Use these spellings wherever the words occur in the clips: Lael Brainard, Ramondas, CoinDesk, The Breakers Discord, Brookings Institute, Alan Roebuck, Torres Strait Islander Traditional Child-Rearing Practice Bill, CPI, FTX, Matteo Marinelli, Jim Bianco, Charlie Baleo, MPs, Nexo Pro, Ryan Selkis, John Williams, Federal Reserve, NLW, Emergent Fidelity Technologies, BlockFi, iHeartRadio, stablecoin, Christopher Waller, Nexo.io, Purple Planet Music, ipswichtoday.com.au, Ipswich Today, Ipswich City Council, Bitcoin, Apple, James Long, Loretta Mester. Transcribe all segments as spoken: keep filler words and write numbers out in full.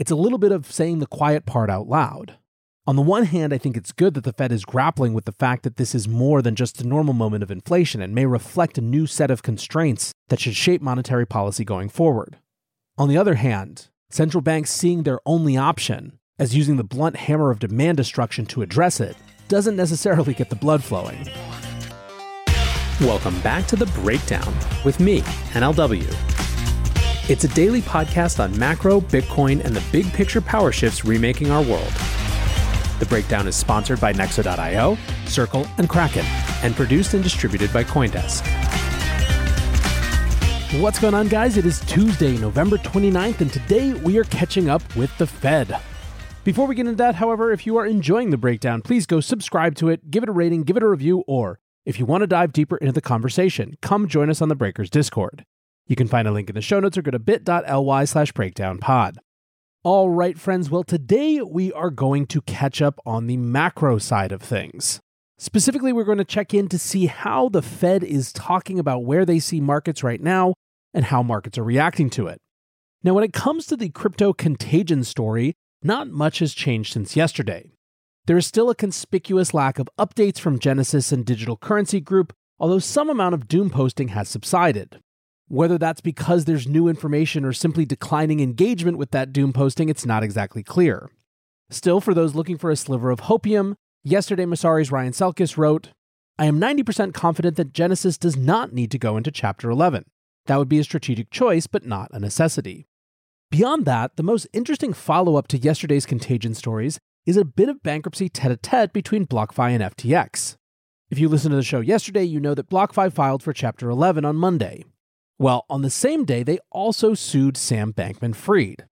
It's a little bit of saying the quiet part out loud. On the one hand, I think it's good that the Fed is grappling with the fact that this is more than just a normal moment of inflation and may reflect a new set of constraints that should shape monetary policy going forward. On the other hand, central banks seeing their only option as using the blunt hammer of demand destruction to address it doesn't necessarily get the blood flowing. Welcome back to The Breakdown with me, N L W. It's a daily podcast on macro, Bitcoin, and the big picture power shifts remaking our world. The Breakdown is sponsored by Nexo dot i o, Circle, and Kraken, and produced and distributed by CoinDesk. What's going on, guys? It is Tuesday, November twenty-ninth, and today we are catching up with the Fed. Before we get into that, however, if you are enjoying The Breakdown, please go subscribe to it, give it a rating, give it a review, or if you want to dive deeper into the conversation, come join us on The Breakers Discord. You can find a link in the show notes or go to bit.ly slash breakdownpod. All right, friends, well, today we are going to catch up on the macro side of things. Specifically, we're going to check in to see how the Fed is talking about where they see markets right now and how markets are reacting to it. Now, when it comes to the crypto contagion story, not much has changed since yesterday. There is still a conspicuous lack of updates from Genesis and Digital Currency Group, although some amount of doom posting has subsided. Whether that's because there's new information or simply declining engagement with that doom posting, it's not exactly clear. Still, for those looking for a sliver of hopium, yesterday Messari's Ryan Selkis wrote, "I am ninety percent confident that Genesis does not need to go into Chapter eleven. That would be a strategic choice, but not a necessity." Beyond that, the most interesting follow-up to yesterday's contagion stories is a bit of bankruptcy tete-a-tete between BlockFi and F T X. If you listened to the show yesterday, you know that BlockFi filed for Chapter eleven on Monday. Well, on the same day, they also sued Sam Bankman-Fried.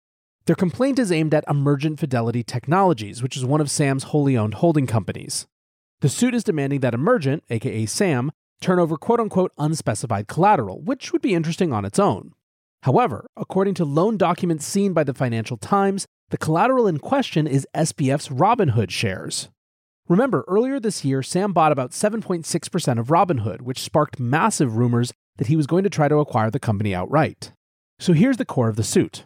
Their complaint is aimed at Emergent Fidelity Technologies, which is one of Sam's wholly owned holding companies. The suit is demanding that Emergent, aka Sam, turn over quote-unquote unspecified collateral, which would be interesting on its own. However, according to loan documents seen by the Financial Times, the collateral in question is S B F's Robinhood shares. Remember, earlier this year, Sam bought about seven point six percent of Robinhood, which sparked massive rumors that he was going to try to acquire the company outright. So here's the core of the suit.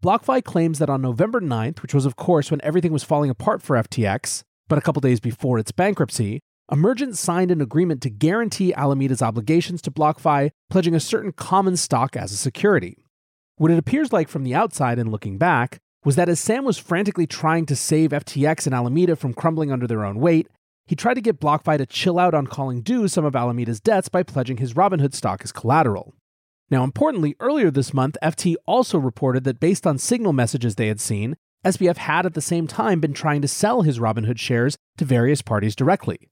BlockFi claims that on November ninth, which was of course when everything was falling apart for F T X, but a couple days before its bankruptcy, Emergent signed an agreement to guarantee Alameda's obligations to BlockFi, pledging a certain common stock as a security. What it appears like from the outside and looking back was that as Sam was frantically trying to save F T X and Alameda from crumbling under their own weight, he tried to get BlockFi to chill out on calling due some of Alameda's debts by pledging his Robinhood stock as collateral. Now, importantly, earlier this month, F T also reported that based on signal messages they had seen, S B F had at the same time been trying to sell his Robinhood shares to various parties directly.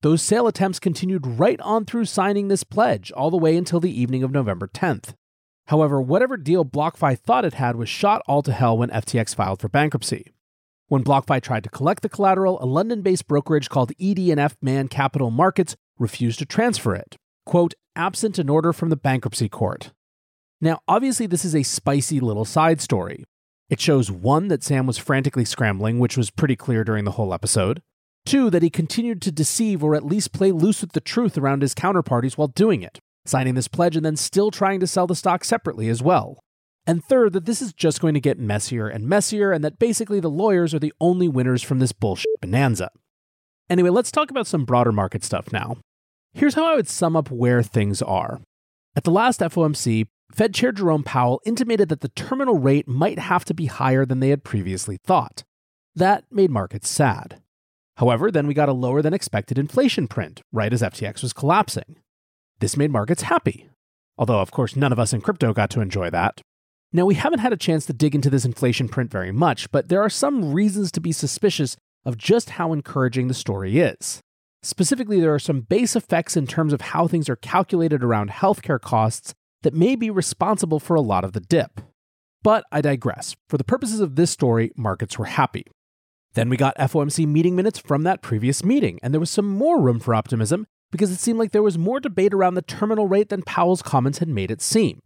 Those sale attempts continued right on through signing this pledge, all the way until the evening of November tenth. However, whatever deal BlockFi thought it had was shot all to hell when F T X filed for bankruptcy. When BlockFi tried to collect the collateral, a London-based brokerage called E D and F Man Capital Markets refused to transfer it, quote, absent an order from the bankruptcy court. Now, obviously, this is a spicy little side story. It shows, one, that Sam was frantically scrambling, which was pretty clear during the whole episode. Two, that he continued to deceive or at least play loose with the truth around his counterparties while doing it, signing this pledge and then still trying to sell the stock separately as well. And third, that this is just going to get messier and messier and that basically the lawyers are the only winners from this bullshit bonanza. Anyway, let's talk about some broader market stuff now. Here's how I would sum up where things are. At the last F O M C, Fed Chair Jerome Powell intimated that the terminal rate might have to be higher than they had previously thought. That made markets sad. However, then we got a lower than expected inflation print, right as F T X was collapsing. This made markets happy. Although, of course, none of us in crypto got to enjoy that. Now, we haven't had a chance to dig into this inflation print very much, but there are some reasons to be suspicious of just how encouraging the story is. Specifically, there are some base effects in terms of how things are calculated around healthcare costs that may be responsible for a lot of the dip. But I digress. For the purposes of this story, markets were happy. Then we got F O M C meeting minutes from that previous meeting, and there was some more room for optimism because it seemed like there was more debate around the terminal rate than Powell's comments had made it seem.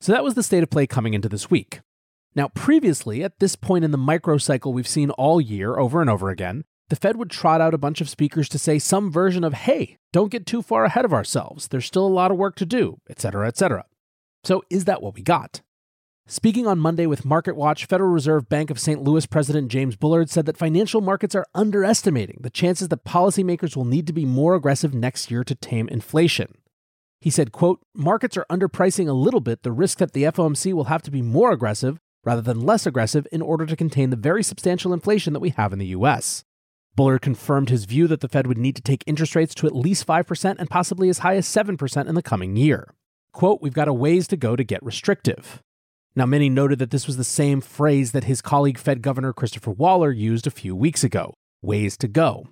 So that was the state of play coming into this week. Now, previously, at this point in the micro cycle we've seen all year over and over again, the Fed would trot out a bunch of speakers to say some version of, hey, don't get too far ahead of ourselves. There's still a lot of work to do, et cetera, et cetera. So is that what we got? Speaking on Monday with MarketWatch, Federal Reserve Bank of Saint Louis President James Bullard said that financial markets are underestimating the chances that policymakers will need to be more aggressive next year to tame inflation. He said, quote, markets are underpricing a little bit the risk that the F O M C will have to be more aggressive rather than less aggressive in order to contain the very substantial inflation that we have in the U S. Bullard confirmed his view that the Fed would need to take interest rates to at least five percent and possibly as high as seven percent in the coming year. Quote, we've got a ways to go to get restrictive. Now, many noted that this was the same phrase that his colleague Fed Governor Christopher Waller used a few weeks ago, ways to go.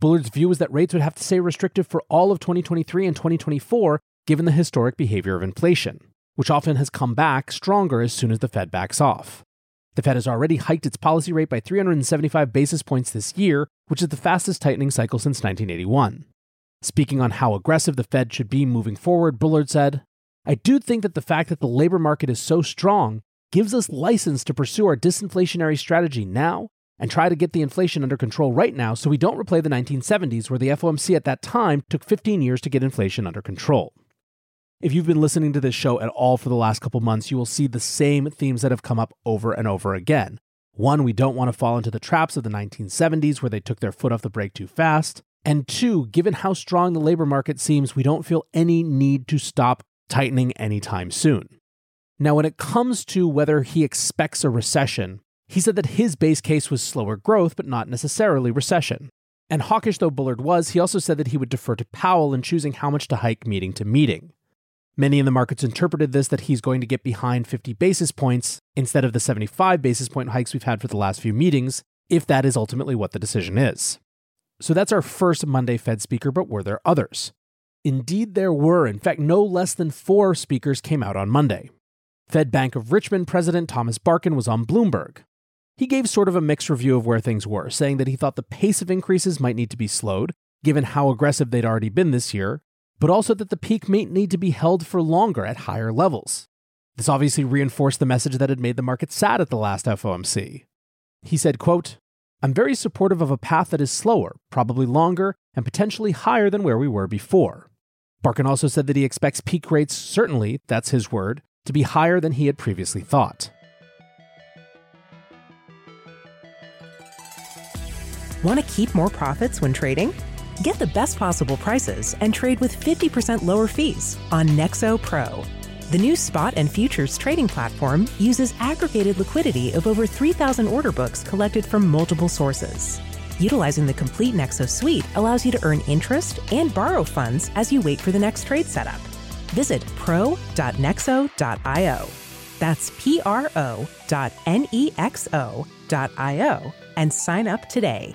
Bullard's view was that rates would have to stay restrictive for all of twenty twenty-three and twenty twenty-four, given the historic behavior of inflation, which often has come back stronger as soon as the Fed backs off. The Fed has already hiked its policy rate by three hundred seventy-five basis points this year, which is the fastest tightening cycle since nineteen eighty-one. Speaking on how aggressive the Fed should be moving forward, Bullard said, I do think that the fact that the labor market is so strong gives us license to pursue our disinflationary strategy now and try to get the inflation under control right now so we don't replay the nineteen seventies where the F O M C at that time took fifteen years to get inflation under control. If you've been listening to this show at all for the last couple months, you will see the same themes that have come up over and over again. One, we don't want to fall into the traps of the nineteen seventies where they took their foot off the brake too fast. And two, given how strong the labor market seems, we don't feel any need to stop tightening anytime soon. Now, when it comes to whether he expects a recession, he said that his base case was slower growth, but not necessarily recession. And hawkish though Bullard was, he also said that he would defer to Powell in choosing how much to hike meeting to meeting. Many in the markets interpreted this that he's going to get behind fifty basis points instead of the seventy-five basis point hikes we've had for the last few meetings, if that is ultimately what the decision is. So that's our first Monday Fed speaker, but were there others? Indeed, there were. In fact, no less than four speakers came out on Monday. Fed Bank of Richmond President Thomas Barkin was on Bloomberg. He gave sort of a mixed review of where things were, saying that he thought the pace of increases might need to be slowed, given how aggressive they'd already been this year, but also that the peak may need to be held for longer at higher levels. This obviously reinforced the message that had made the market sad at the last F O M C. He said, quote, I'm very supportive of a path that is slower, probably longer, and potentially higher than where we were before. Barkin also said that he expects peak rates, certainly, that's his word, to be higher than he had previously thought. Want to keep more profits when trading? Get the best possible prices and trade with fifty percent lower fees on Nexo Pro. The new spot and futures trading platform uses aggregated liquidity of over three thousand order books collected from multiple sources. Utilizing the complete Nexo suite allows you to earn interest and borrow funds as you wait for the next trade setup. Visit pro dot nexo dot io. That's P R O dot N E X O dot I O and sign up today.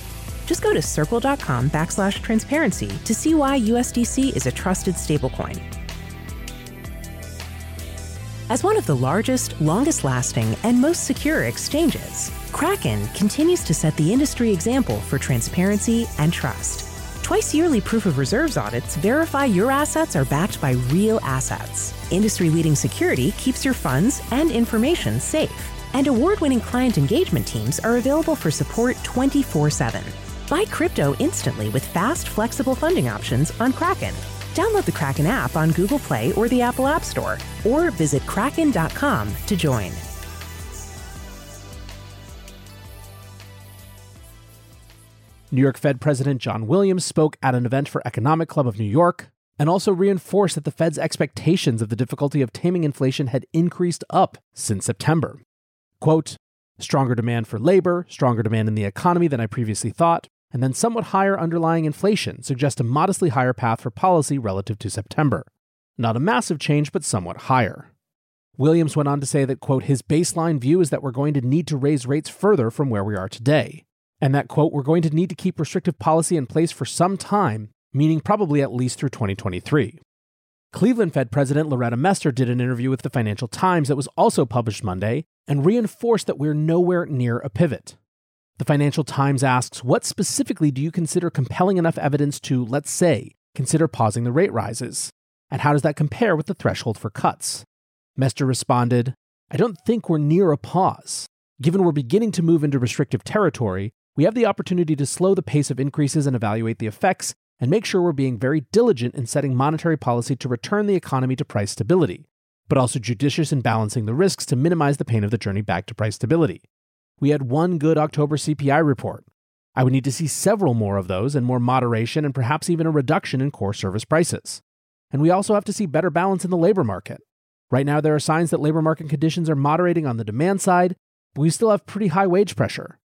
Just go to circle.com backslash transparency to see why U S D C is a trusted stablecoin. As one of the largest, longest-lasting, and most secure exchanges, Kraken continues to set the industry example for transparency and trust. Twice-yearly proof of reserves audits verify your assets are backed by real assets. Industry-leading security keeps your funds and information safe. And award-winning client engagement teams are available for support twenty-four seven. Buy crypto instantly with fast, flexible funding options on Kraken. Download the Kraken app on Google Play or the Apple App Store, or visit kraken dot com to join. New York Fed President John Williams spoke at an event for Economic Club of New York and also reinforced that the Fed's expectations of the difficulty of taming inflation had increased up since September. Quote, stronger demand for labor, stronger demand in the economy than I previously thought, and then somewhat higher underlying inflation suggest a modestly higher path for policy relative to September. Not a massive change, but somewhat higher. Williams went on to say that, quote, his baseline view is that we're going to need to raise rates further from where we are today, and that, quote, we're going to need to keep restrictive policy in place for some time, meaning probably at least through twenty twenty-three. Cleveland Fed President Loretta Mester did an interview with the Financial Times that was also published Monday and reinforced that we're nowhere near a pivot. The Financial Times asks, what specifically do you consider compelling enough evidence to, let's say, consider pausing the rate rises? And how does that compare with the threshold for cuts? Mester responded, I don't think we're near a pause. Given we're beginning to move into restrictive territory, we have the opportunity to slow the pace of increases and evaluate the effects and make sure we're being very diligent in setting monetary policy to return the economy to price stability, but also judicious in balancing the risks to minimize the pain of the journey back to price stability. We had one good October C P I report. I would need to see several more of those and more moderation and perhaps even a reduction in core service prices. And we also have to see better balance in the labor market. Right now, there are signs that labor market conditions are moderating on the demand side, but we still have pretty high wage pressure.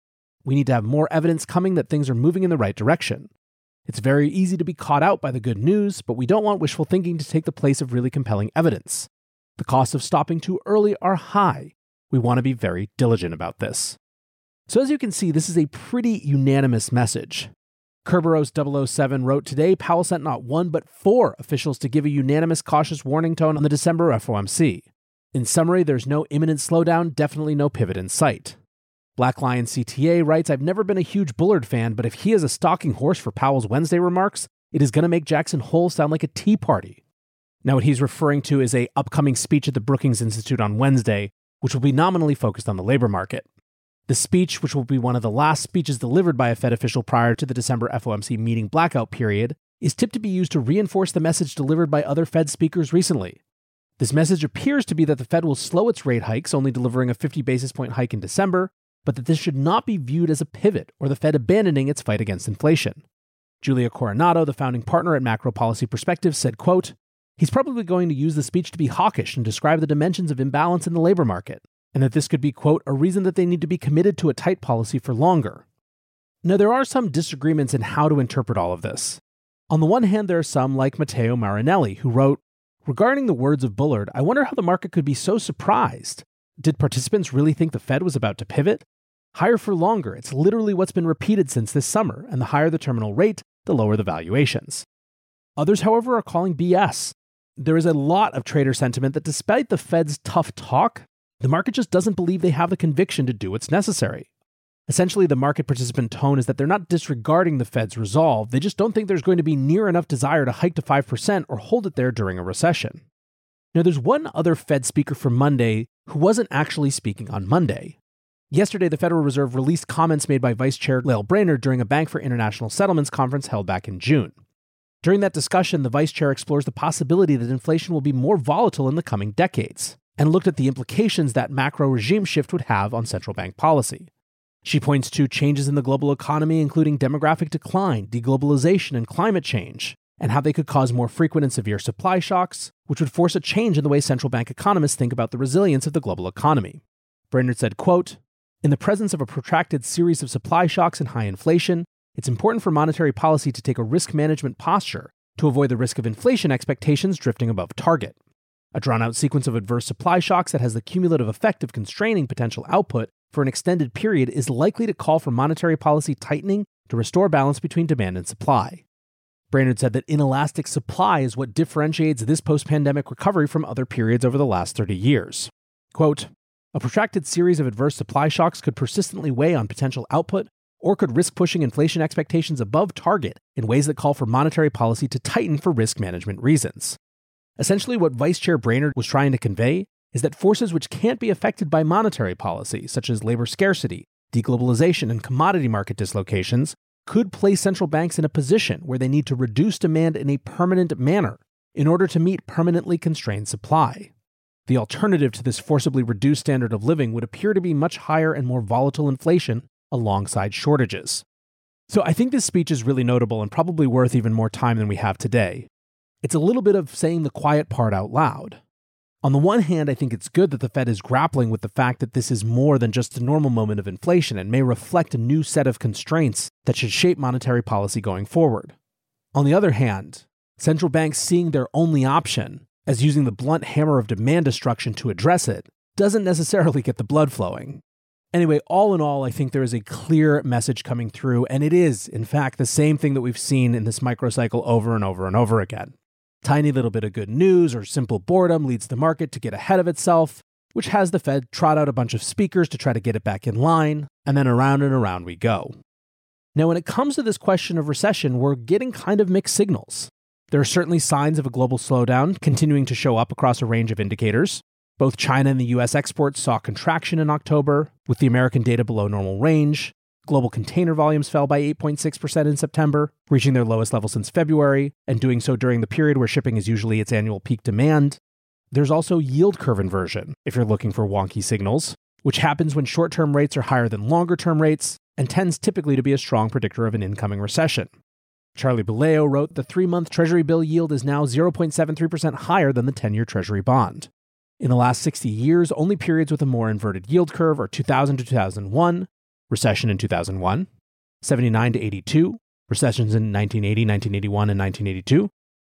We need to have more evidence coming that things are moving in the right direction. It's very easy to be caught out by the good news, but we don't want wishful thinking to take the place of really compelling evidence. The costs of stopping too early are high. We want to be very diligent about this. So as you can see, this is a pretty unanimous message. Kerberos double oh seven wrote today, Powell sent not one but four officials to give a unanimous cautious warning tone on the December F O M C. In summary, there's no imminent slowdown, definitely no pivot in sight. Black Lion C T A writes, I've never been a huge Bullard fan, but if he is a stalking horse for Powell's Wednesday remarks, it is going to make Jackson Hole sound like a tea party. Now what he's referring to is an upcoming speech at the Brookings Institute on Wednesday, which will be nominally focused on the labor market. The speech, which will be one of the last speeches delivered by a Fed official prior to the December F O M C meeting blackout period, is tipped to be used to reinforce the message delivered by other Fed speakers recently. This message appears to be that the Fed will slow its rate hikes, only delivering a fifty basis point hike in December, but that this should not be viewed as a pivot or the Fed abandoning its fight against inflation. Julia Coronado, the founding partner at Macro Policy Perspectives, said, quote, he's probably going to use the speech to be hawkish and describe the dimensions of imbalance in the labor market, and that this could be, quote, a reason that they need to be committed to a tight policy for longer. Now, there are some disagreements in how to interpret all of this. On the one hand, there are some like Matteo Marinelli, who wrote, regarding the words of Bullard, I wonder how the market could be so surprised. Did participants really think the Fed was about to pivot? Higher for longer, it's literally what's been repeated since this summer, and the higher the terminal rate, the lower the valuations. Others, however, are calling B S. There is a lot of trader sentiment that despite the Fed's tough talk, the market just doesn't believe they have the conviction to do what's necessary. Essentially, the market participant tone is that they're not disregarding the Fed's resolve, they just don't think there's going to be near enough desire to hike to five percent or hold it there during a recession. Now, there's one other Fed speaker from Monday who wasn't actually speaking on Monday. Yesterday, the Federal Reserve released comments made by Vice Chair Lael Brainard during a Bank for International Settlements conference held back in June. During that discussion, the Vice Chair explores the possibility that inflation will be more volatile in the coming decades, and looked at the implications that macro regime shift would have on central bank policy. She points to changes in the global economy, including demographic decline, deglobalization, and climate change, and how they could cause more frequent and severe supply shocks, which would force a change in the way central bank economists think about the resilience of the global economy. Brainard said, quote, in the presence of a protracted series of supply shocks and high inflation, it's important for monetary policy to take a risk management posture to avoid the risk of inflation expectations drifting above target. A drawn-out sequence of adverse supply shocks that has the cumulative effect of constraining potential output for an extended period is likely to call for monetary policy tightening to restore balance between demand and supply. Brainard said that inelastic supply is what differentiates this post-pandemic recovery from other periods over the last thirty years. Quote, a protracted series of adverse supply shocks could persistently weigh on potential output or could risk pushing inflation expectations above target in ways that call for monetary policy to tighten for risk management reasons. Essentially, what Vice Chair Brainard was trying to convey is that forces which can't be affected by monetary policy, such as labor scarcity, deglobalization, and commodity market dislocations, could place central banks in a position where they need to reduce demand in a permanent manner in order to meet permanently constrained supply. The alternative to this forcibly reduced standard of living would appear to be much higher and more volatile inflation alongside shortages. So I think this speech is really notable and probably worth even more time than we have today. It's a little bit of saying the quiet part out loud. On the one hand, I think it's good that the Fed is grappling with the fact that this is more than just a normal moment of inflation and may reflect a new set of constraints that should shape monetary policy going forward. On the other hand, central banks seeing their only option as using the blunt hammer of demand destruction to address it doesn't necessarily get the blood flowing. Anyway, all in all, I think there is a clear message coming through, and it is, in fact, the same thing that we've seen in this microcycle over and over and over again. Tiny little bit of good news or simple boredom leads the market to get ahead of itself, which has the Fed trot out a bunch of speakers to try to get it back in line, and then around and around we go. Now, when it comes to this question of recession, we're getting kind of mixed signals. There are certainly signs of a global slowdown continuing to show up across a range of indicators. Both China and the U S exports saw contraction in October, with the American data below normal range. Global container volumes fell by eight point six percent in September, reaching their lowest level since February, and doing so during the period where shipping is usually its annual peak demand. There's also yield curve inversion, if you're looking for wonky signals, which happens when short-term rates are higher than longer-term rates, and tends typically to be a strong predictor of an incoming recession. Charlie Baleo wrote, the three-month Treasury bill yield is now zero point seven three percent higher than the ten-year Treasury bond. In the last sixty years, only periods with a more inverted yield curve are two thousand to two thousand one, recession in two thousand one, seventy-nine to eighty-two, recessions in nineteen eighty, nineteen eighty-one, and nineteen eighty-two,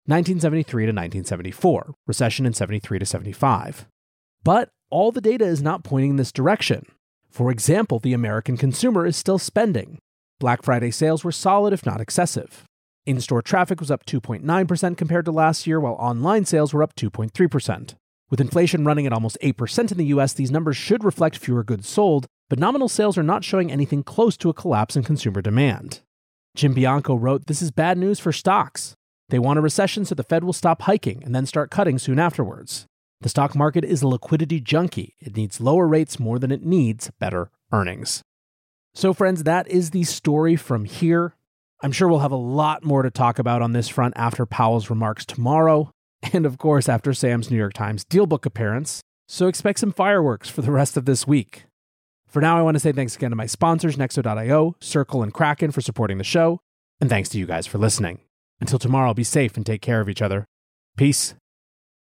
nineteen seventy-three to nineteen seventy-four, recession in seventy-three to seventy-five. But all the data is not pointing in this direction. For example, the American consumer is still spending. Black Friday sales were solid, if not excessive. In-store traffic was up two point nine percent compared to last year, while online sales were up two point three percent. With inflation running at almost eight percent in the U S, these numbers should reflect fewer goods sold, but nominal sales are not showing anything close to a collapse in consumer demand. Jim Bianco wrote, this is bad news for stocks. They want a recession so the Fed will stop hiking and then start cutting soon afterwards. The stock market is a liquidity junkie. It needs lower rates more than it needs better earnings. So friends, that is the story from here. I'm sure we'll have a lot more to talk about on this front after Powell's remarks tomorrow, and of course after Sam's New York Times deal book appearance, so expect some fireworks for the rest of this week. For now, I want to say thanks again to my sponsors, Nexo dot io, Circle, and Kraken for supporting the show, and thanks to you guys for listening. Until tomorrow, be safe and take care of each other. Peace.